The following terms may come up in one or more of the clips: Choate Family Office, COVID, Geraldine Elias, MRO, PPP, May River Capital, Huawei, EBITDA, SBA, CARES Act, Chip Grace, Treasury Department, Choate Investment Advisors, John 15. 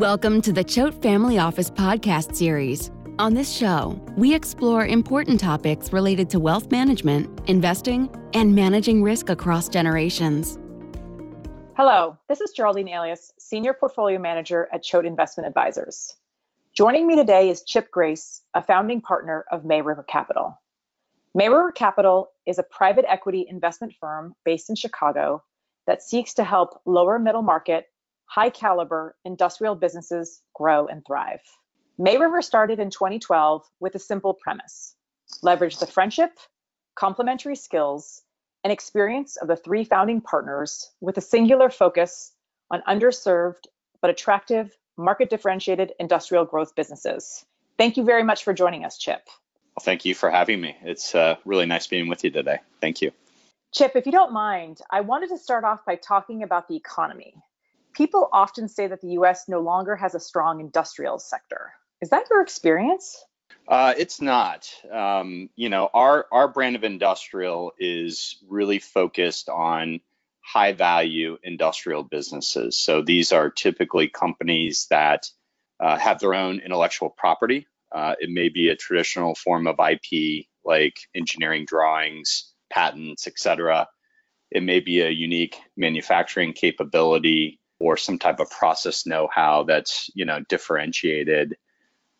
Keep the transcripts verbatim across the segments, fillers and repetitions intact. Welcome to the Choate Family Office podcast series. On this show, we explore important topics related to wealth management, investing, and managing risk across generations. Hello, this is Geraldine Elias, Senior Portfolio Manager at Choate Investment Advisors. Joining me today is Chip Grace, a founding partner of May River Capital. May River Capital is a private equity investment firm based in Chicago that seeks to help lower middle market, high caliber industrial businesses grow and thrive. May River started in twenty twelve with a simple premise: leverage the friendship, complementary skills, and experience of the three founding partners with a singular focus on underserved but attractive market differentiated industrial growth businesses. Thank you very much for joining us, Chip. Well, thank you for having me. It's uh, really nice being with you today. Thank you. Chip, if you don't mind, I wanted to start off by talking about the economy. People often say that the U S no longer has a strong industrial sector. Is that your experience? Uh, it's not. Um, you know, our, our brand of industrial is really focused on high value industrial businesses. So these are typically companies that uh, have their own intellectual property. Uh, it may be a traditional form of I P, like engineering drawings, patents, et cetera. It may be a unique manufacturing capability or some type of process know-how that's, you know, differentiated.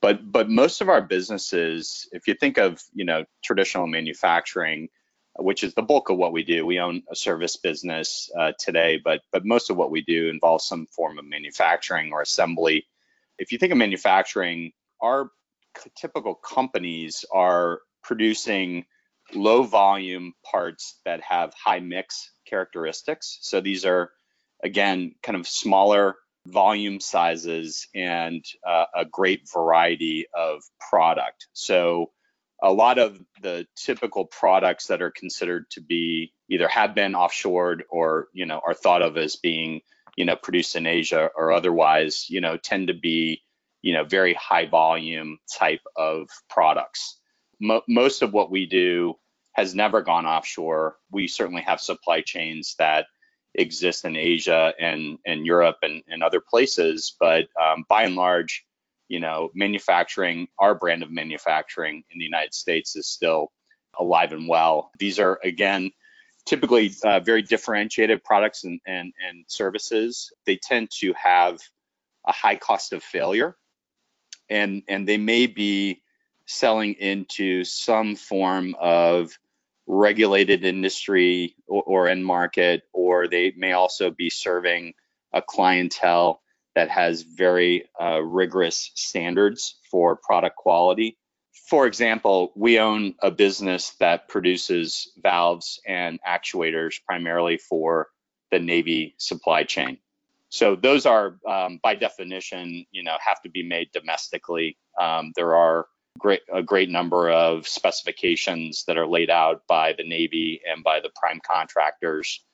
But but most of our businesses, if you think of, you know, traditional manufacturing, which is the bulk of what we do, we own a service business uh, today, but but most of what we do involves some form of manufacturing or assembly. If you think of manufacturing, our typical companies are producing low volume parts that have high mix characteristics. So these are, again, kind of smaller volume sizes and uh, a great variety of product. So a lot of the typical products that are considered to be either have been offshored or, you know, are thought of as being, you know, produced in Asia or otherwise, you know, tend to be, you know, very high volume type of products. Mo- most of what we do has never gone offshore. We certainly have supply chains that exist in Asia and, and Europe and, and other places. But um, by and large, you know, manufacturing, our brand of manufacturing in the United States is still alive and well. These are, again, typically uh, very differentiated products and, and, and services. They tend to have a high cost of failure, and, and they may be selling into some form of regulated industry or, or end market, or they may also be serving a clientele that has very uh, rigorous standards for product quality. For example, we own a business that produces valves and actuators primarily for the Navy supply chain. So those are, um, by definition, you know, have to be made domestically. Um, there are Great, a great number of specifications that are laid out by the Navy and by the prime contractors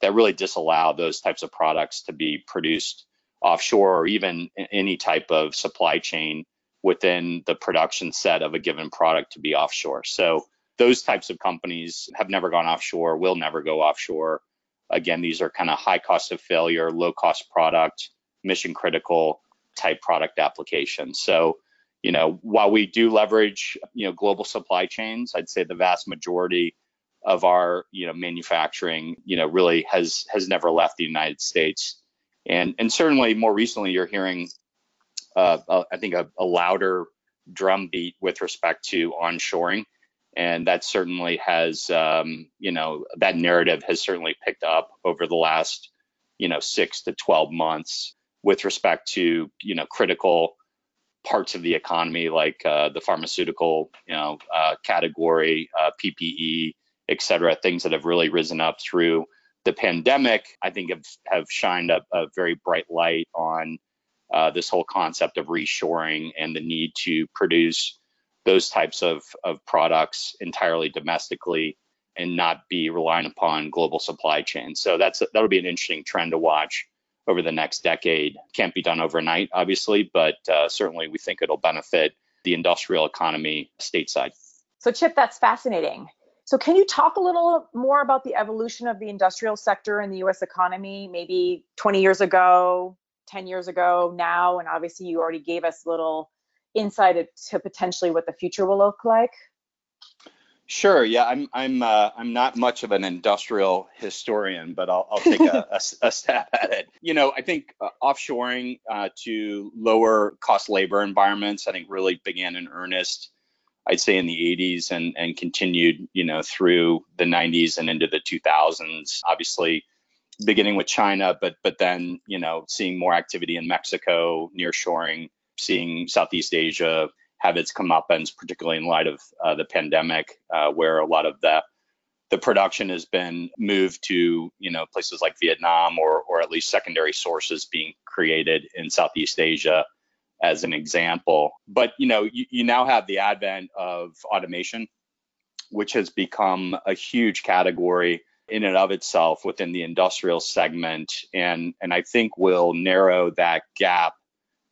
that really disallow those types of products to be produced offshore or even any type of supply chain within the production set of a given product to be offshore. So those types of companies have never gone offshore, will never go offshore. Again, these are kind of high cost of failure, low cost product, mission critical type product applications. So you know, while we do leverage, you know, global supply chains, I'd say the vast majority of our, you know, manufacturing, you know, really has has never left the United States. And and certainly more recently, you're hearing, uh, a, I think, a, a louder drumbeat with respect to onshoring. And that certainly has, um, you know, that narrative has certainly picked up over the last, you know, six to twelve months with respect to, you know, critical parts of the economy, like uh, the pharmaceutical, you know, uh, category, uh, P P E, et cetera, things that have really risen up through the pandemic, I think have, have shined a, a very bright light on uh, this whole concept of reshoring and the need to produce those types of, of products entirely domestically and not be relying upon global supply chains. So that's that'll be an interesting trend to watch over the next decade. Can't be done overnight, obviously, but uh, certainly we think it'll benefit the industrial economy stateside. So Chip, that's fascinating. So can you talk a little more about the evolution of the industrial sector in the U S economy, maybe twenty years ago, ten years ago now, and obviously you already gave us little insight into potentially what the future will look like? Sure. Yeah, I'm I'm uh, I'm not much of an industrial historian, but I'll, I'll take a, a, a stab at it. You know, I think uh, offshoring uh, to lower cost labor environments, I think, really began in earnest, I'd say, in the eighties and and continued, you know, through the nineties and into the two thousands. Obviously, beginning with China, but but then, you know, seeing more activity in Mexico, nearshoring, seeing Southeast Asia have its comeuppance, particularly in light of uh, the pandemic, uh, where a lot of the the production has been moved to, you know, places like Vietnam, or or at least secondary sources being created in Southeast Asia, as an example. But you know, you, you now have the advent of automation, which has become a huge category in and of itself within the industrial segment, and and I think will narrow that gap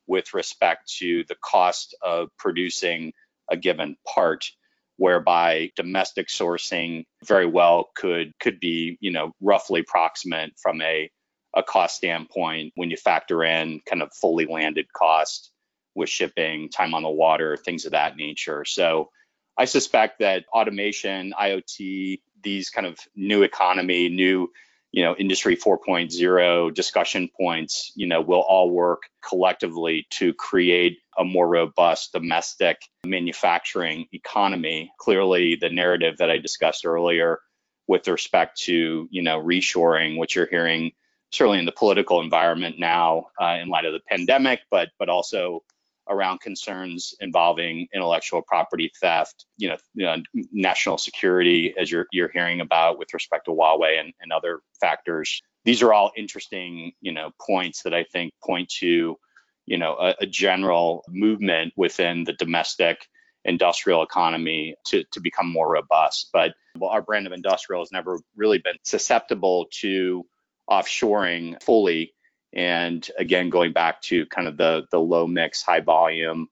with respect to the cost of producing a given part, whereby domestic sourcing very well could could be, you know, roughly proximate from a, a cost standpoint when you factor in kind of fully landed cost with shipping, time on the water, things of that nature. So I suspect that automation, I O T, these kind of new economy, new you know, industry four point oh discussion points, you know, will all work collectively to create a more robust domestic manufacturing economy. Clearly, the narrative that I discussed earlier with respect to, you know, reshoring, which you're hearing certainly in the political environment now uh, in light of the pandemic, but but also around concerns involving intellectual property theft, you know, you know, national security, as you're you're hearing about with respect to Huawei and, and other factors. These are all interesting, you know, points that I think point to, you know, a, a general movement within the domestic industrial economy to, to become more robust. But well, our brand of industrial has never really been susceptible to offshoring fully. And again, going back to kind of the, the low mix, high volume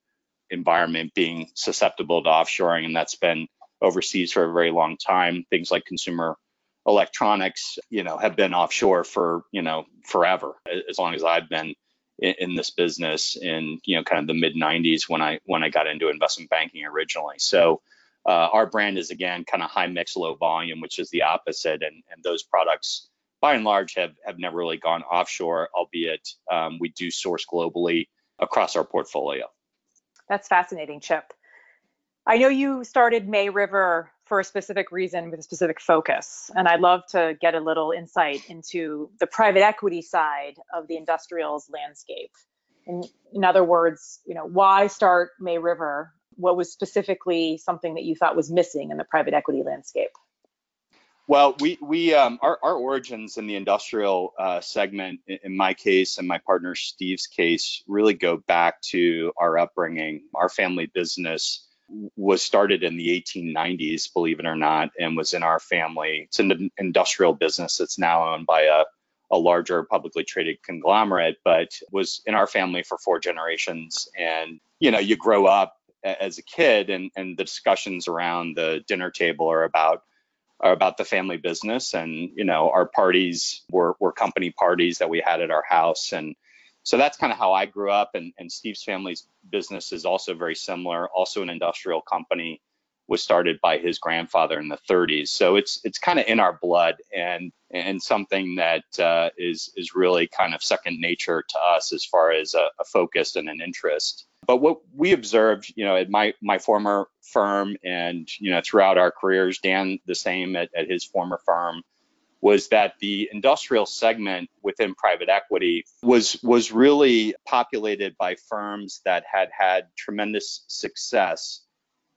environment being susceptible to offshoring, and that's been overseas for a very long time. Things like consumer electronics, you know, have been offshore for, you know, forever, as long as I've been in, in this business in, you know, kind of the mid nineties when I when I got into investment banking originally. So uh, our brand is, again, kind of high mix, low volume, which is the opposite. And, and those products, by and large, have, have never really gone offshore, albeit um, we do source globally across our portfolio. That's fascinating, Chip. I know you started May River for a specific reason with a specific focus, and I'd love to get a little insight into the private equity side of the industrials landscape. In, in other words, you know, why start May River? What was specifically something that you thought was missing in the private equity landscape? Well, we we um, our our origins in the industrial uh, segment, in my case and my partner Steve's case, really go back to our upbringing. Our family business was started in the eighteen nineties, believe it or not, and was in our family. It's an industrial business that's now owned by a a larger publicly traded conglomerate, but was in our family for four generations. And you know, you grow up as a kid, and and the discussions around the dinner table are about. about the family business. And, you know, our parties were, were company parties that we had at our house. And so that's kind of how I grew up. And, and Steve's family's business is also very similar. Also an industrial company, was started by his grandfather in the thirties. So it's it's kind of in our blood, and and something that uh, is, is really kind of second nature to us as far as a, a focus and an interest. But what we observed, you know, at my, my former firm and, you know, throughout our careers, Dan, the same at, at his former firm, was that the industrial segment within private equity was, was really populated by firms that had had tremendous success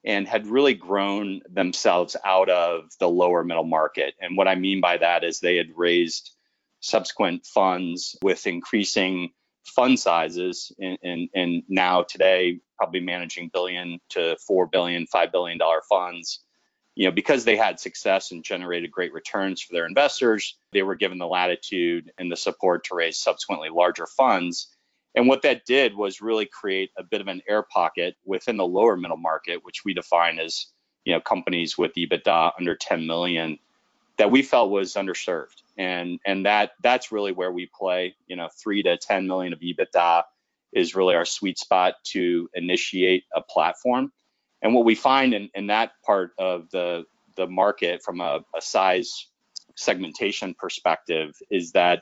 and had really grown themselves out of the lower middle market. And what I mean by that is they had raised subsequent funds with increasing fund sizes, and, and, and now today probably managing billion to four billion dollars, five billion dollars funds. You know, because they had success and generated great returns for their investors, they were given the latitude and the support to raise subsequently larger funds. And what that did was really create a bit of an air pocket within the lower middle market, which we define as, you know, companies with EBITDA under ten million, that we felt was underserved. And and that that's really where we play. You know, three to ten million of EBITDA is really our sweet spot to initiate a platform. And what we find in, in that part of the, the market from a, a size segmentation perspective is that,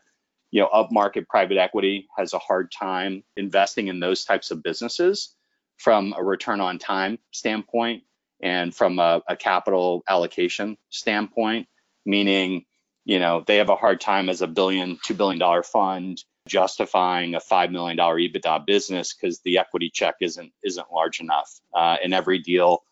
you know, upmarket private equity has a hard time investing in those types of businesses from a return on time standpoint and from a, a capital allocation standpoint, meaning, you know, they have a hard time as a billion, two billion dollar fund justifying a five million dollar EBITDA business because the equity check isn't isn't large enough. Uh, and every deal,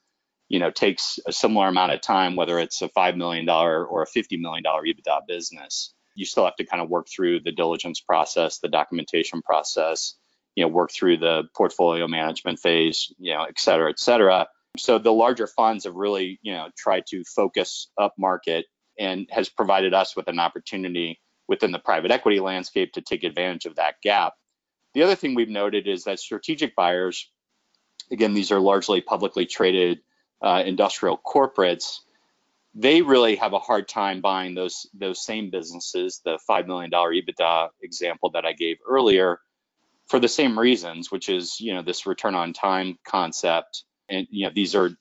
you know, takes a similar amount of time, whether it's a five million dollar or a fifty million dollar EBITDA business. You still have to kind of work through the diligence process, the documentation process, you know, work through the portfolio management phase, you know, et cetera, et cetera. So the larger funds have really, you know, tried to focus up market, and has provided us with an opportunity within the private equity landscape to take advantage of that gap. The other thing we've noted is that strategic buyers, again, these are largely publicly traded uh, industrial corporates, they really have a hard time buying those, those same businesses, the five million dollar EBITDA example that I gave earlier, for the same reasons, which is, you know, this return on time concept. And, you know, these are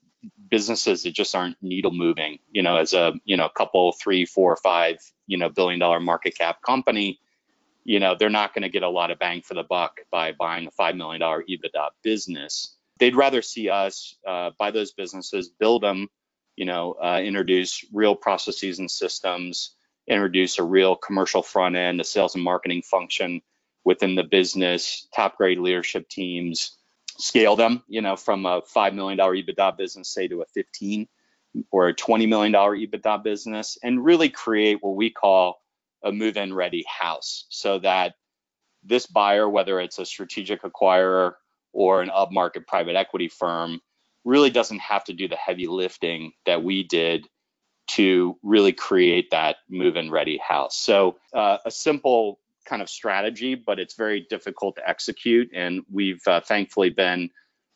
businesses that just aren't needle moving, you know, as a, you know, couple, three, four, five, you know, billion dollar market cap company, you know, they're not going to get a lot of bang for the buck by buying a five million dollar EBITDA business. They'd rather see us uh, buy those businesses, build them, you know, uh, introduce real processes and systems, introduce a real commercial front end, a sales and marketing function within the business, top grade leadership teams, scale them, you know, from a five million dollar EBITDA business, say, to a fifteen or a twenty million dollar EBITDA business, and really create what we call a move-in ready house, so that this buyer, whether it's a strategic acquirer or an upmarket private equity firm, really doesn't have to do the heavy lifting that we did to really create that move-in ready house. So uh, a simple kind of strategy, but it's very difficult to execute. And we've uh, thankfully been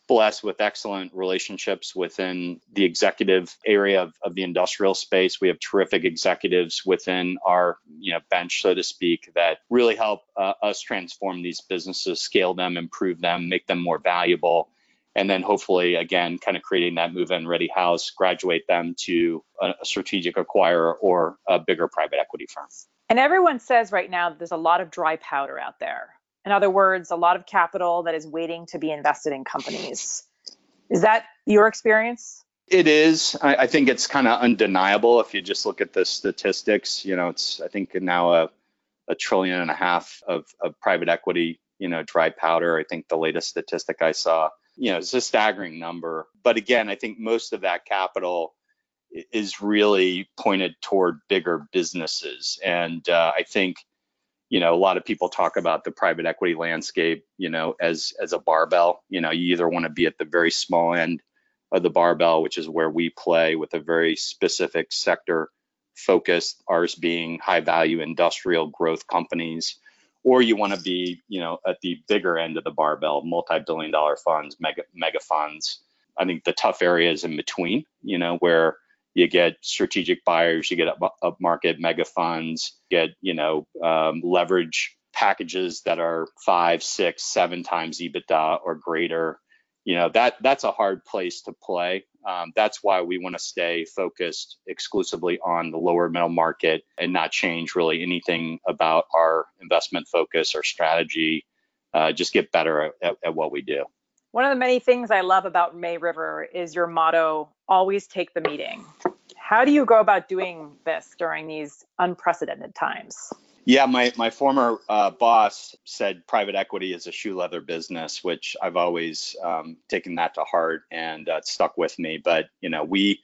blessed with excellent relationships within the executive area of, of the industrial space. We have terrific executives within our, you know, bench, so to speak, that really help uh, us transform these businesses, scale them, improve them, make them more valuable. And then hopefully, again, kind of creating that move-in ready house, graduate them to a strategic acquirer or a bigger private equity firm. And everyone says right now there's a lot of dry powder out there. In other words, a lot of capital that is waiting to be invested in companies. Is that your experience? It is. I, I think it's kind of undeniable if you just look at the statistics. You know, it's, I think, now a, a trillion and a half of, of private equity, you know, dry powder. I think the latest statistic I saw, you know, it's a staggering number. But again, I think most of that capital is really pointed toward bigger businesses. And uh, I think, you know, a lot of people talk about the private equity landscape, you know, as as a barbell. You know, you either want to be at the very small end of the barbell, which is where we play with a very specific sector focused, ours being high value industrial growth companies, or you want to be, you know, at the bigger end of the barbell, multi-billion dollar funds, mega, mega funds. I think the tough area is in between, you know, where you get strategic buyers, you get up, up market mega funds, get, you know, um, leverage packages that are five, six, seven times EBITDA or greater. You know, that that's a hard place to play. Um, that's why we want to stay focused exclusively on the lower middle market and not change really anything about our investment focus or strategy, uh, just get better at, at what we do. One of the many things I love about May River is your motto, always take the meeting. How do you go about doing this during these unprecedented times? Yeah, my, my former uh, boss said private equity is a shoe leather business, which I've always um, taken that to heart, and uh, stuck with me. But, you know, we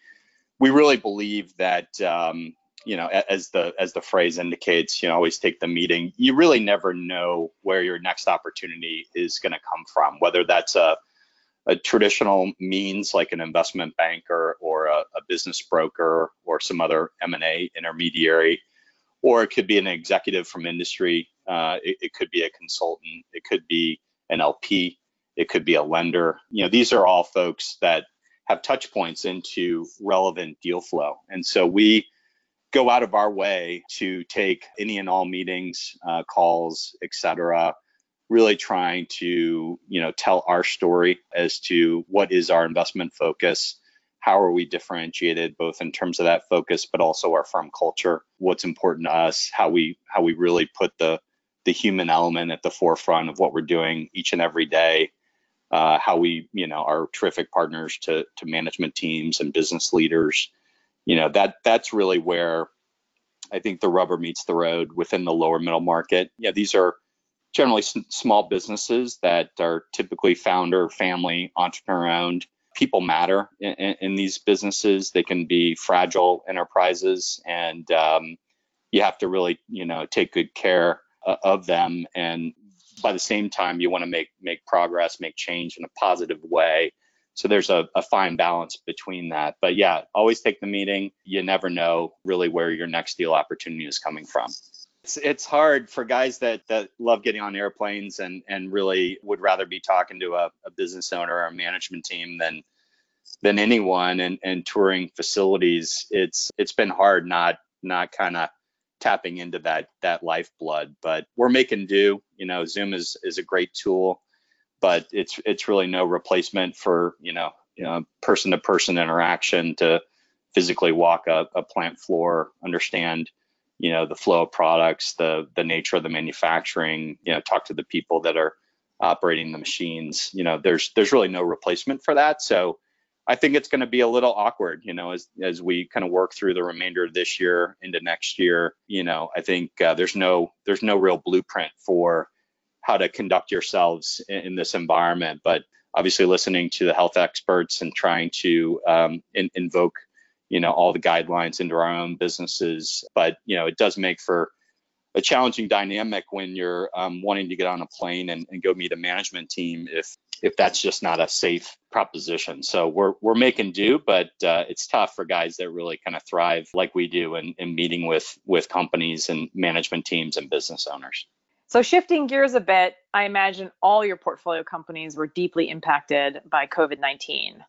we really believe that, um, you know, as the as the phrase indicates, you know, always take the meeting. You really never know where your next opportunity is going to come from, whether that's a, a traditional means like an investment banker or a, a business broker or some other M and A intermediary, or it could be an executive from industry. Uh, it, it could be a consultant. It could be an L P. It could be a lender. You know, these are all folks that have touch points into relevant deal flow. And so we go out of our way to take any and all meetings, uh, calls, et cetera, really trying to, you know, tell our story as to what is our investment focus, how are we differentiated both in terms of that focus, but also our firm culture, what's important to us, how we how we really put the the human element at the forefront of what we're doing each and every day, uh, how we, you know, are terrific partners to to management teams and business leaders. You know, that that's really where I think the rubber meets the road within the lower middle market. Yeah, these are generally s- small businesses that are typically founder, family, entrepreneur owned. People matter in, in, in these businesses. They can be fragile enterprises, and um, you have to really, you know, take good care uh, of them. And by the same time, you want to make make progress, make change in a positive way. So there's a, a fine balance between that. But yeah, always take the meeting. You never know really where your next deal opportunity is coming from. It's, it's hard for guys that, that love getting on airplanes and, and really would rather be talking to a, a business owner or a management team than than anyone and, and touring facilities. It's it's been hard not not kind of tapping into that that lifeblood. But we're making do. You know, Zoom is is a great tool, but it's it's really no replacement for, you know, you know, person-to-person interaction to physically walk a, a plant floor, understand, you know, the flow of products, the the nature of the manufacturing, you know, talk to the people that are operating the machines. You know, there's there's really no replacement for that. So I think it's going to be a little awkward, you know, as as we kind of work through the remainder of this year into next year. You know, I think uh, there's no there's no real blueprint for how to conduct yourselves in this environment, but obviously listening to the health experts and trying to um, in, invoke, you know, all the guidelines into our own businesses. But, you know, it does make for a challenging dynamic when you're um, wanting to get on a plane and, and go meet a management team if if that's just not a safe proposition. So we're we're making do, but uh, it's tough for guys that really kind of thrive like we do in, in meeting with with companies and management teams and business owners. So shifting gears a bit, I imagine all your portfolio companies were deeply impacted by COVID nineteen.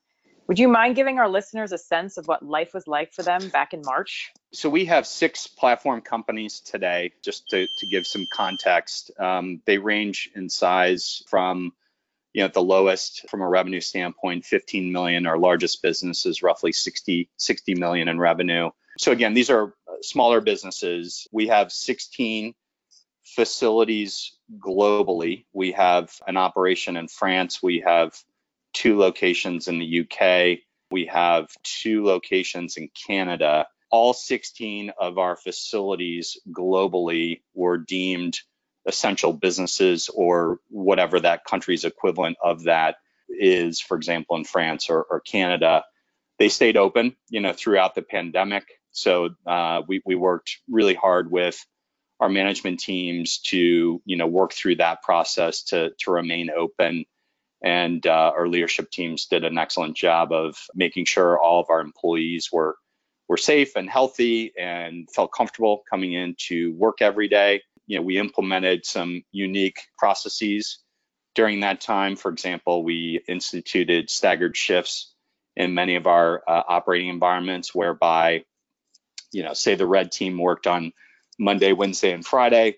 Would you mind giving our listeners a sense of what life was like for them back in March? So we have six platform companies today, just to, to give some context. Um, they range in size from, you know, at the lowest from a revenue standpoint, fifteen million. Our largest business is roughly sixty million in revenue. So again, these are smaller businesses. We have sixteen facilities globally. We have an operation in France. We have two locations in the U K. We have two locations in Canada. All sixteen of our facilities globally were deemed essential businesses, or whatever that country's equivalent of that is, for example, in France or, or Canada. They stayed open, you know, throughout the pandemic. So uh, we, we worked really hard with our management teams to, you know, work through that process to to remain open, and uh, our leadership teams did an excellent job of making sure all of our employees were were safe and healthy and felt comfortable coming into work every day. You know, we implemented some unique processes during that time. For example, we instituted staggered shifts in many of our uh, operating environments, whereby, you know, say the red team worked on Monday, Wednesday, and Friday,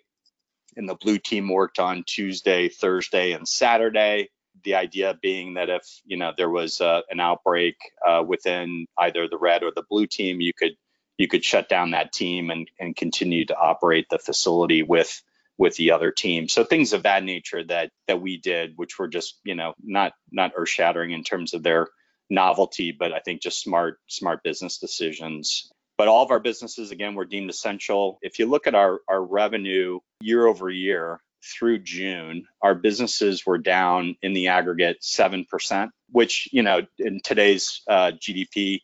and the blue team worked on Tuesday, Thursday, and Saturday. The idea being that if, you know, there was uh, an outbreak uh, within either the red or the blue team, you could you could shut down that team and, and continue to operate the facility with with the other team. So things of that nature that that we did, which were just, you know, not not earth-shattering in terms of their novelty, but I think just smart smart business decisions. But all of our businesses, again, were deemed essential. If you look at our, our revenue year over year through June, our businesses were down in the aggregate seven percent, which, you know, in today's uh, G D P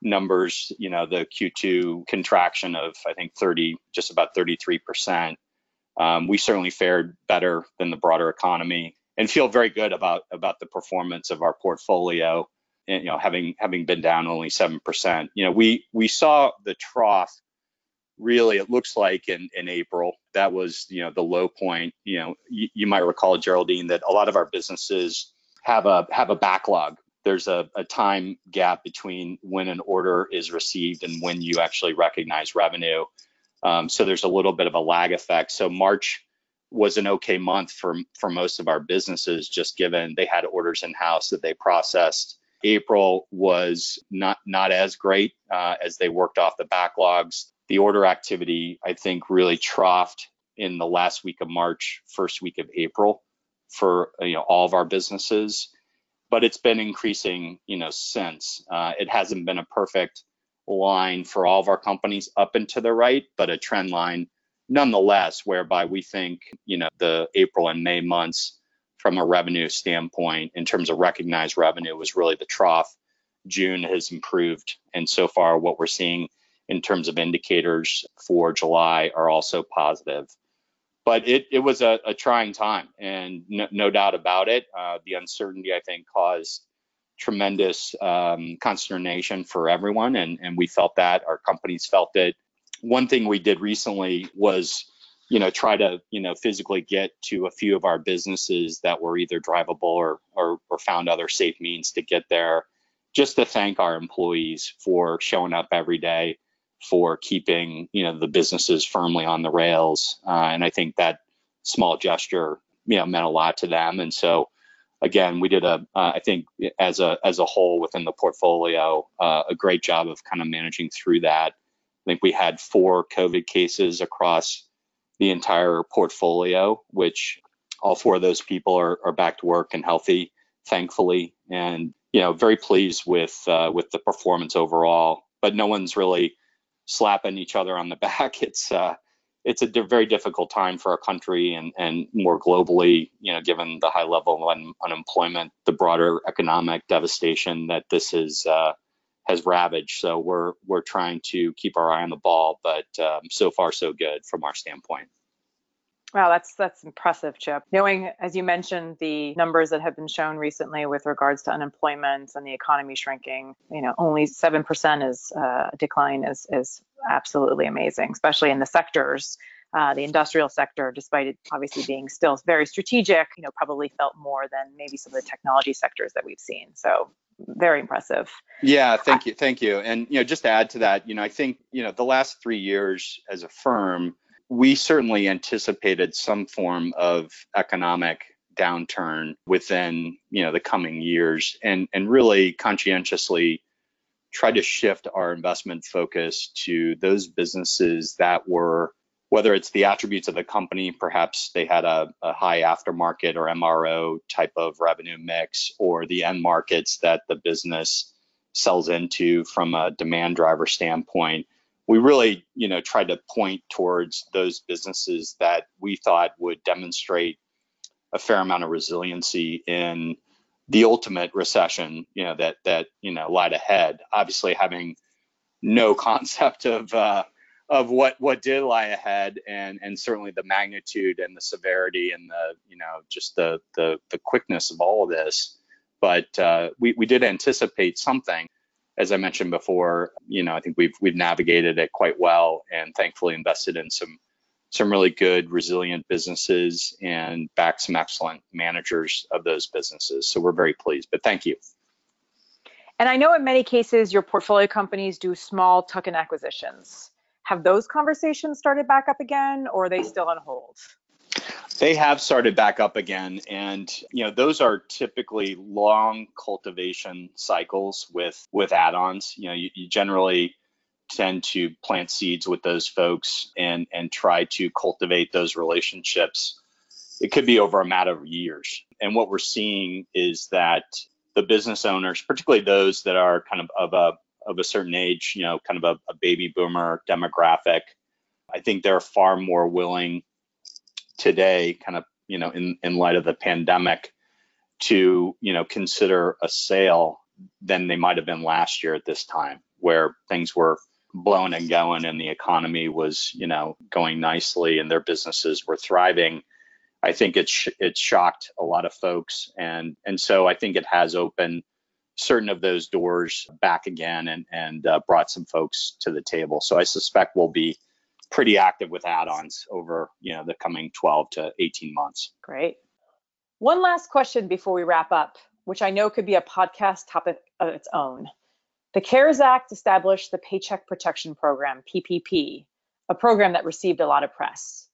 numbers, you know, the Q two contraction of, I think, thirty, just about thirty-three percent. Um, we certainly fared better than the broader economy and feel very good about, about the performance of our portfolio. And, you know, having having been down only seven percent, you know, we we saw the trough really, it looks like in, in April. That was, you know, the low point. You know, you, you might recall, Geraldine, that a lot of our businesses have a have a backlog. there's a, a time gap between when an order is received and when you actually recognize revenue. Um, so there's a little bit of a lag effect. So March was an okay month for, for most of our businesses, just given they had orders in-house that they processed. April was not, not as great uh, as they worked off the backlogs. The order activity, I think, really troughed in the last week of March, first week of April for you know all of our businesses. But it's been increasing you know, since. Uh, it hasn't been a perfect line for all of our companies up and to the right, but a trend line nonetheless, whereby we think you know the April and May months from a revenue standpoint, in terms of recognized revenue, was really the trough. June has improved, and so far what we're seeing in terms of indicators for July are also positive. But it, it was a, a trying time, and no, no doubt about it. Uh, the uncertainty, I think, caused tremendous um, consternation for everyone, and, and we felt that. Our companies felt it. One thing we did recently was, you know, try to, you know, physically get to a few of our businesses that were either drivable or, or, or found other safe means to get there, just to thank our employees for showing up every day, for keeping you know the businesses firmly on the rails, uh, and I think that small gesture you know meant a lot to them. And so, again, we did a uh, I think as a as a whole within the portfolio uh, a great job of kind of managing through that. I think we had four COVID cases across the entire portfolio, which all four of those people are are back to work and healthy, thankfully, and you know very pleased with uh, with the performance overall. But no one's really slapping each other on the back. It's uh, it's a di- very difficult time for our country and and more globally, you know, given the high level of un- unemployment, the broader economic devastation that this is uh, has ravaged. So we're we're trying to keep our eye on the ball, but um, so far so good from our standpoint. Wow, that's that's impressive, Chip. Knowing, as you mentioned, the numbers that have been shown recently with regards to unemployment and the economy shrinking, you know, only seven percent is uh, decline is is absolutely amazing, especially in the sectors. Uh, the industrial sector, despite it obviously being still very strategic, you know, probably felt more than maybe some of the technology sectors that we've seen. So very impressive. Yeah, thank you, thank you. And you know, just to add to that, you know, I think you know the last three years as a firm, we certainly anticipated some form of economic downturn within, you know, the coming years, and, and really conscientiously tried to shift our investment focus to those businesses that were, whether it's the attributes of the company, perhaps they had a, a high aftermarket or M R O type of revenue mix, or the end markets that the business sells into from a demand driver standpoint. We really, you know, tried to point towards those businesses that we thought would demonstrate a fair amount of resiliency in the ultimate recession, you know, that that you know lied ahead. Obviously, having no concept of uh, of what what did lie ahead, and and certainly the magnitude and the severity and the you know just the the, the quickness of all of this, but uh, we we did anticipate something. As I mentioned before, you know, I think we've we've navigated it quite well, and thankfully invested in some some really good, resilient businesses and backed some excellent managers of those businesses. So we're very pleased. But thank you. And I know in many cases your portfolio companies do small tuck-in acquisitions. Have those conversations started back up again, or are they still on hold? They have started back up again, and you know those are typically long cultivation cycles with with add-ons. You know, you, you generally tend to plant seeds with those folks and and try to cultivate those relationships. It could be over a matter of years. And what we're seeing is that the business owners, particularly those that are kind of of a of a certain age, you know, kind of a, a baby boomer demographic, I think they're far more willing today, kind of, you know, in, in light of the pandemic, to, you know, consider a sale than they might have been last year at this time, where things were blowing and going and the economy was, you know, going nicely and their businesses were thriving. I think it, sh- it shocked a lot of folks. And, and so I think it has opened certain of those doors back again and, and uh, brought some folks to the table. So I suspect we'll be pretty active with add-ons over, you know, the coming twelve to eighteen months. Great. One last question before we wrap up. which I know could be a podcast topic of its own. The CARES Act established the Paycheck Protection Program, P P P, a program that received a lot of press.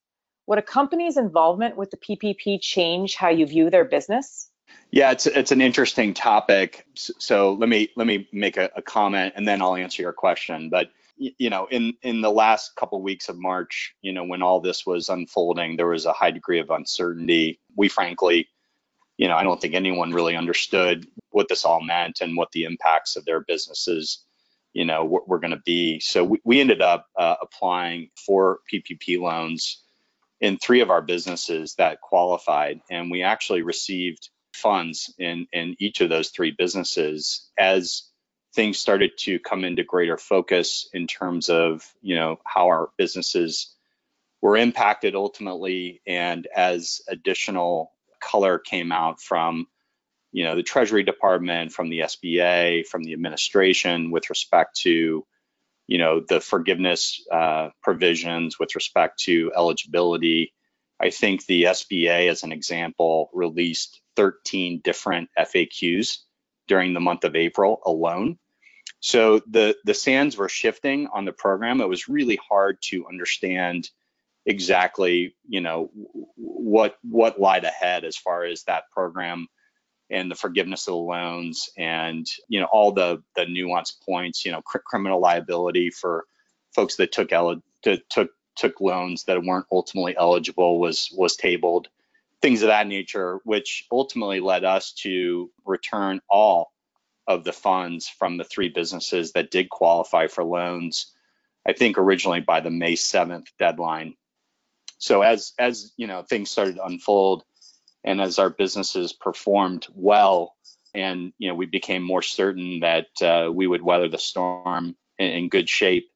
Would a company's involvement with the P P P change how you view their business? Yeah, it's it's an interesting topic. So let me let me make a, a comment and then I'll answer your question. But you know, in in the last couple of weeks of March, you know, when all this was unfolding, there was a high degree of uncertainty. We frankly, you know, I don't think anyone really understood what this all meant and what the impacts of their businesses, you know, were, were going to be. So we, we ended up uh, applying for P P P loans in three of our businesses that qualified, and we actually received funds in, in each of those three businesses as things started to come into greater focus in terms of, you know, how our businesses were impacted ultimately, and as additional color came out from, you know, the Treasury Department, from the S B A, from the administration with respect to, you know, the forgiveness uh, provisions with respect to eligibility. I think the S B A, as an example, released thirteen different F A Qs during the month of April alone. So the, the sands were shifting on the program. It was really hard to understand exactly, you know, what what lied ahead as far as that program and the forgiveness of the loans and, you know, all the the nuanced points, you know, cr- criminal liability for folks that took el- to, took took loans that weren't ultimately eligible was was tabled, things of that nature, which ultimately led us to return all of the funds from the three businesses that did qualify for loans, I think originally by the May seventh deadline. So as as you know, things started to unfold and as our businesses performed well, and you know, we became more certain that uh, we would weather the storm in, in good shape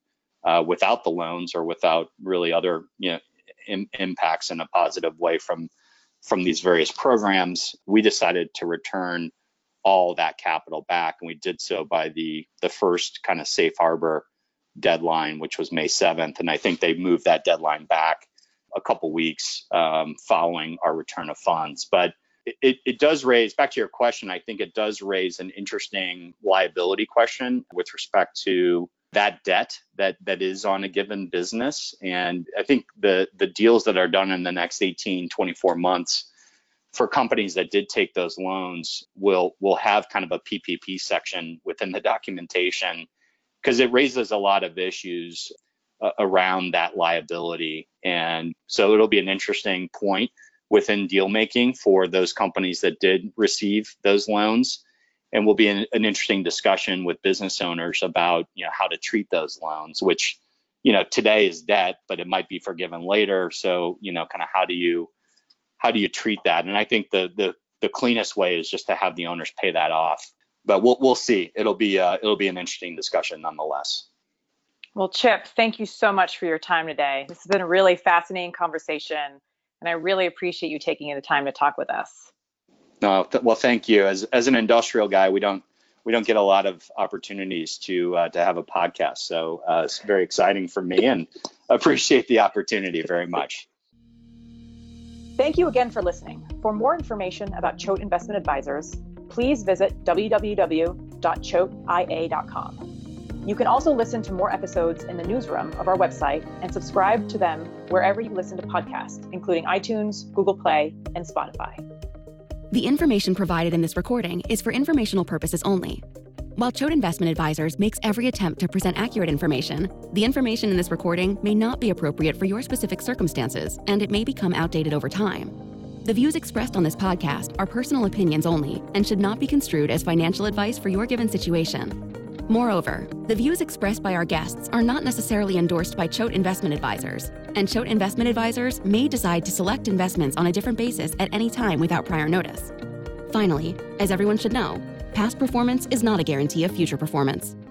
Uh, without the loans or without really other, you know, im- impacts in a positive way from from these various programs, we decided to return all that capital back, and we did so by the the first kind of safe harbor deadline, which was May seventh, and I think they moved that deadline back a couple weeks um, following our return of funds. But it, it does raise, back to your question, I think it does raise an interesting liability question with respect to that debt that that is on a given business. And I think the the deals that are done in the next eighteen, twenty-four months for companies that did take those loans will will have kind of a P P P section within the documentation, because it raises a lot of issues uh, around that liability. And so it'll be an interesting point within deal making for those companies that did receive those loans, and will be an, an interesting discussion with business owners about, you know, how to treat those loans, which, you know, today is debt, but it might be forgiven later. So, you know, kind of how do you how do you treat that? And I think the the the cleanest way is just to have the owners pay that off. But we'll we'll see. It'll be uh, it'll be an interesting discussion nonetheless. Well, Chip, thank you so much for your time today. This has been a really fascinating conversation, and I really appreciate you taking the time to talk with us. No, th- well, thank you. As as an industrial guy, we don't we don't get a lot of opportunities to uh, to have a podcast. So uh, it's very exciting for me, and appreciate the opportunity very much. Thank you again for listening. For more information about Choate Investment Advisors, please visit w w w dot choate i a dot com. You can also listen to more episodes in the newsroom of our website and subscribe to them wherever you listen to podcasts, including iTunes, Google Play, and Spotify. The information provided in this recording is for informational purposes only. While Choate Investment Advisors makes every attempt to present accurate information, the information in this recording may not be appropriate for your specific circumstances, and it may become outdated over time. The views expressed on this podcast are personal opinions only and should not be construed as financial advice for your given situation. Moreover, the views expressed by our guests are not necessarily endorsed by Choate Investment Advisors, and Choate Investment Advisors may decide to select investments on a different basis at any time without prior notice. Finally, as everyone should know, past performance is not a guarantee of future performance.